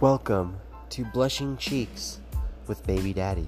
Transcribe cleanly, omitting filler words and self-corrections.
Welcome to Blushing Cheeks with Baby Daddy.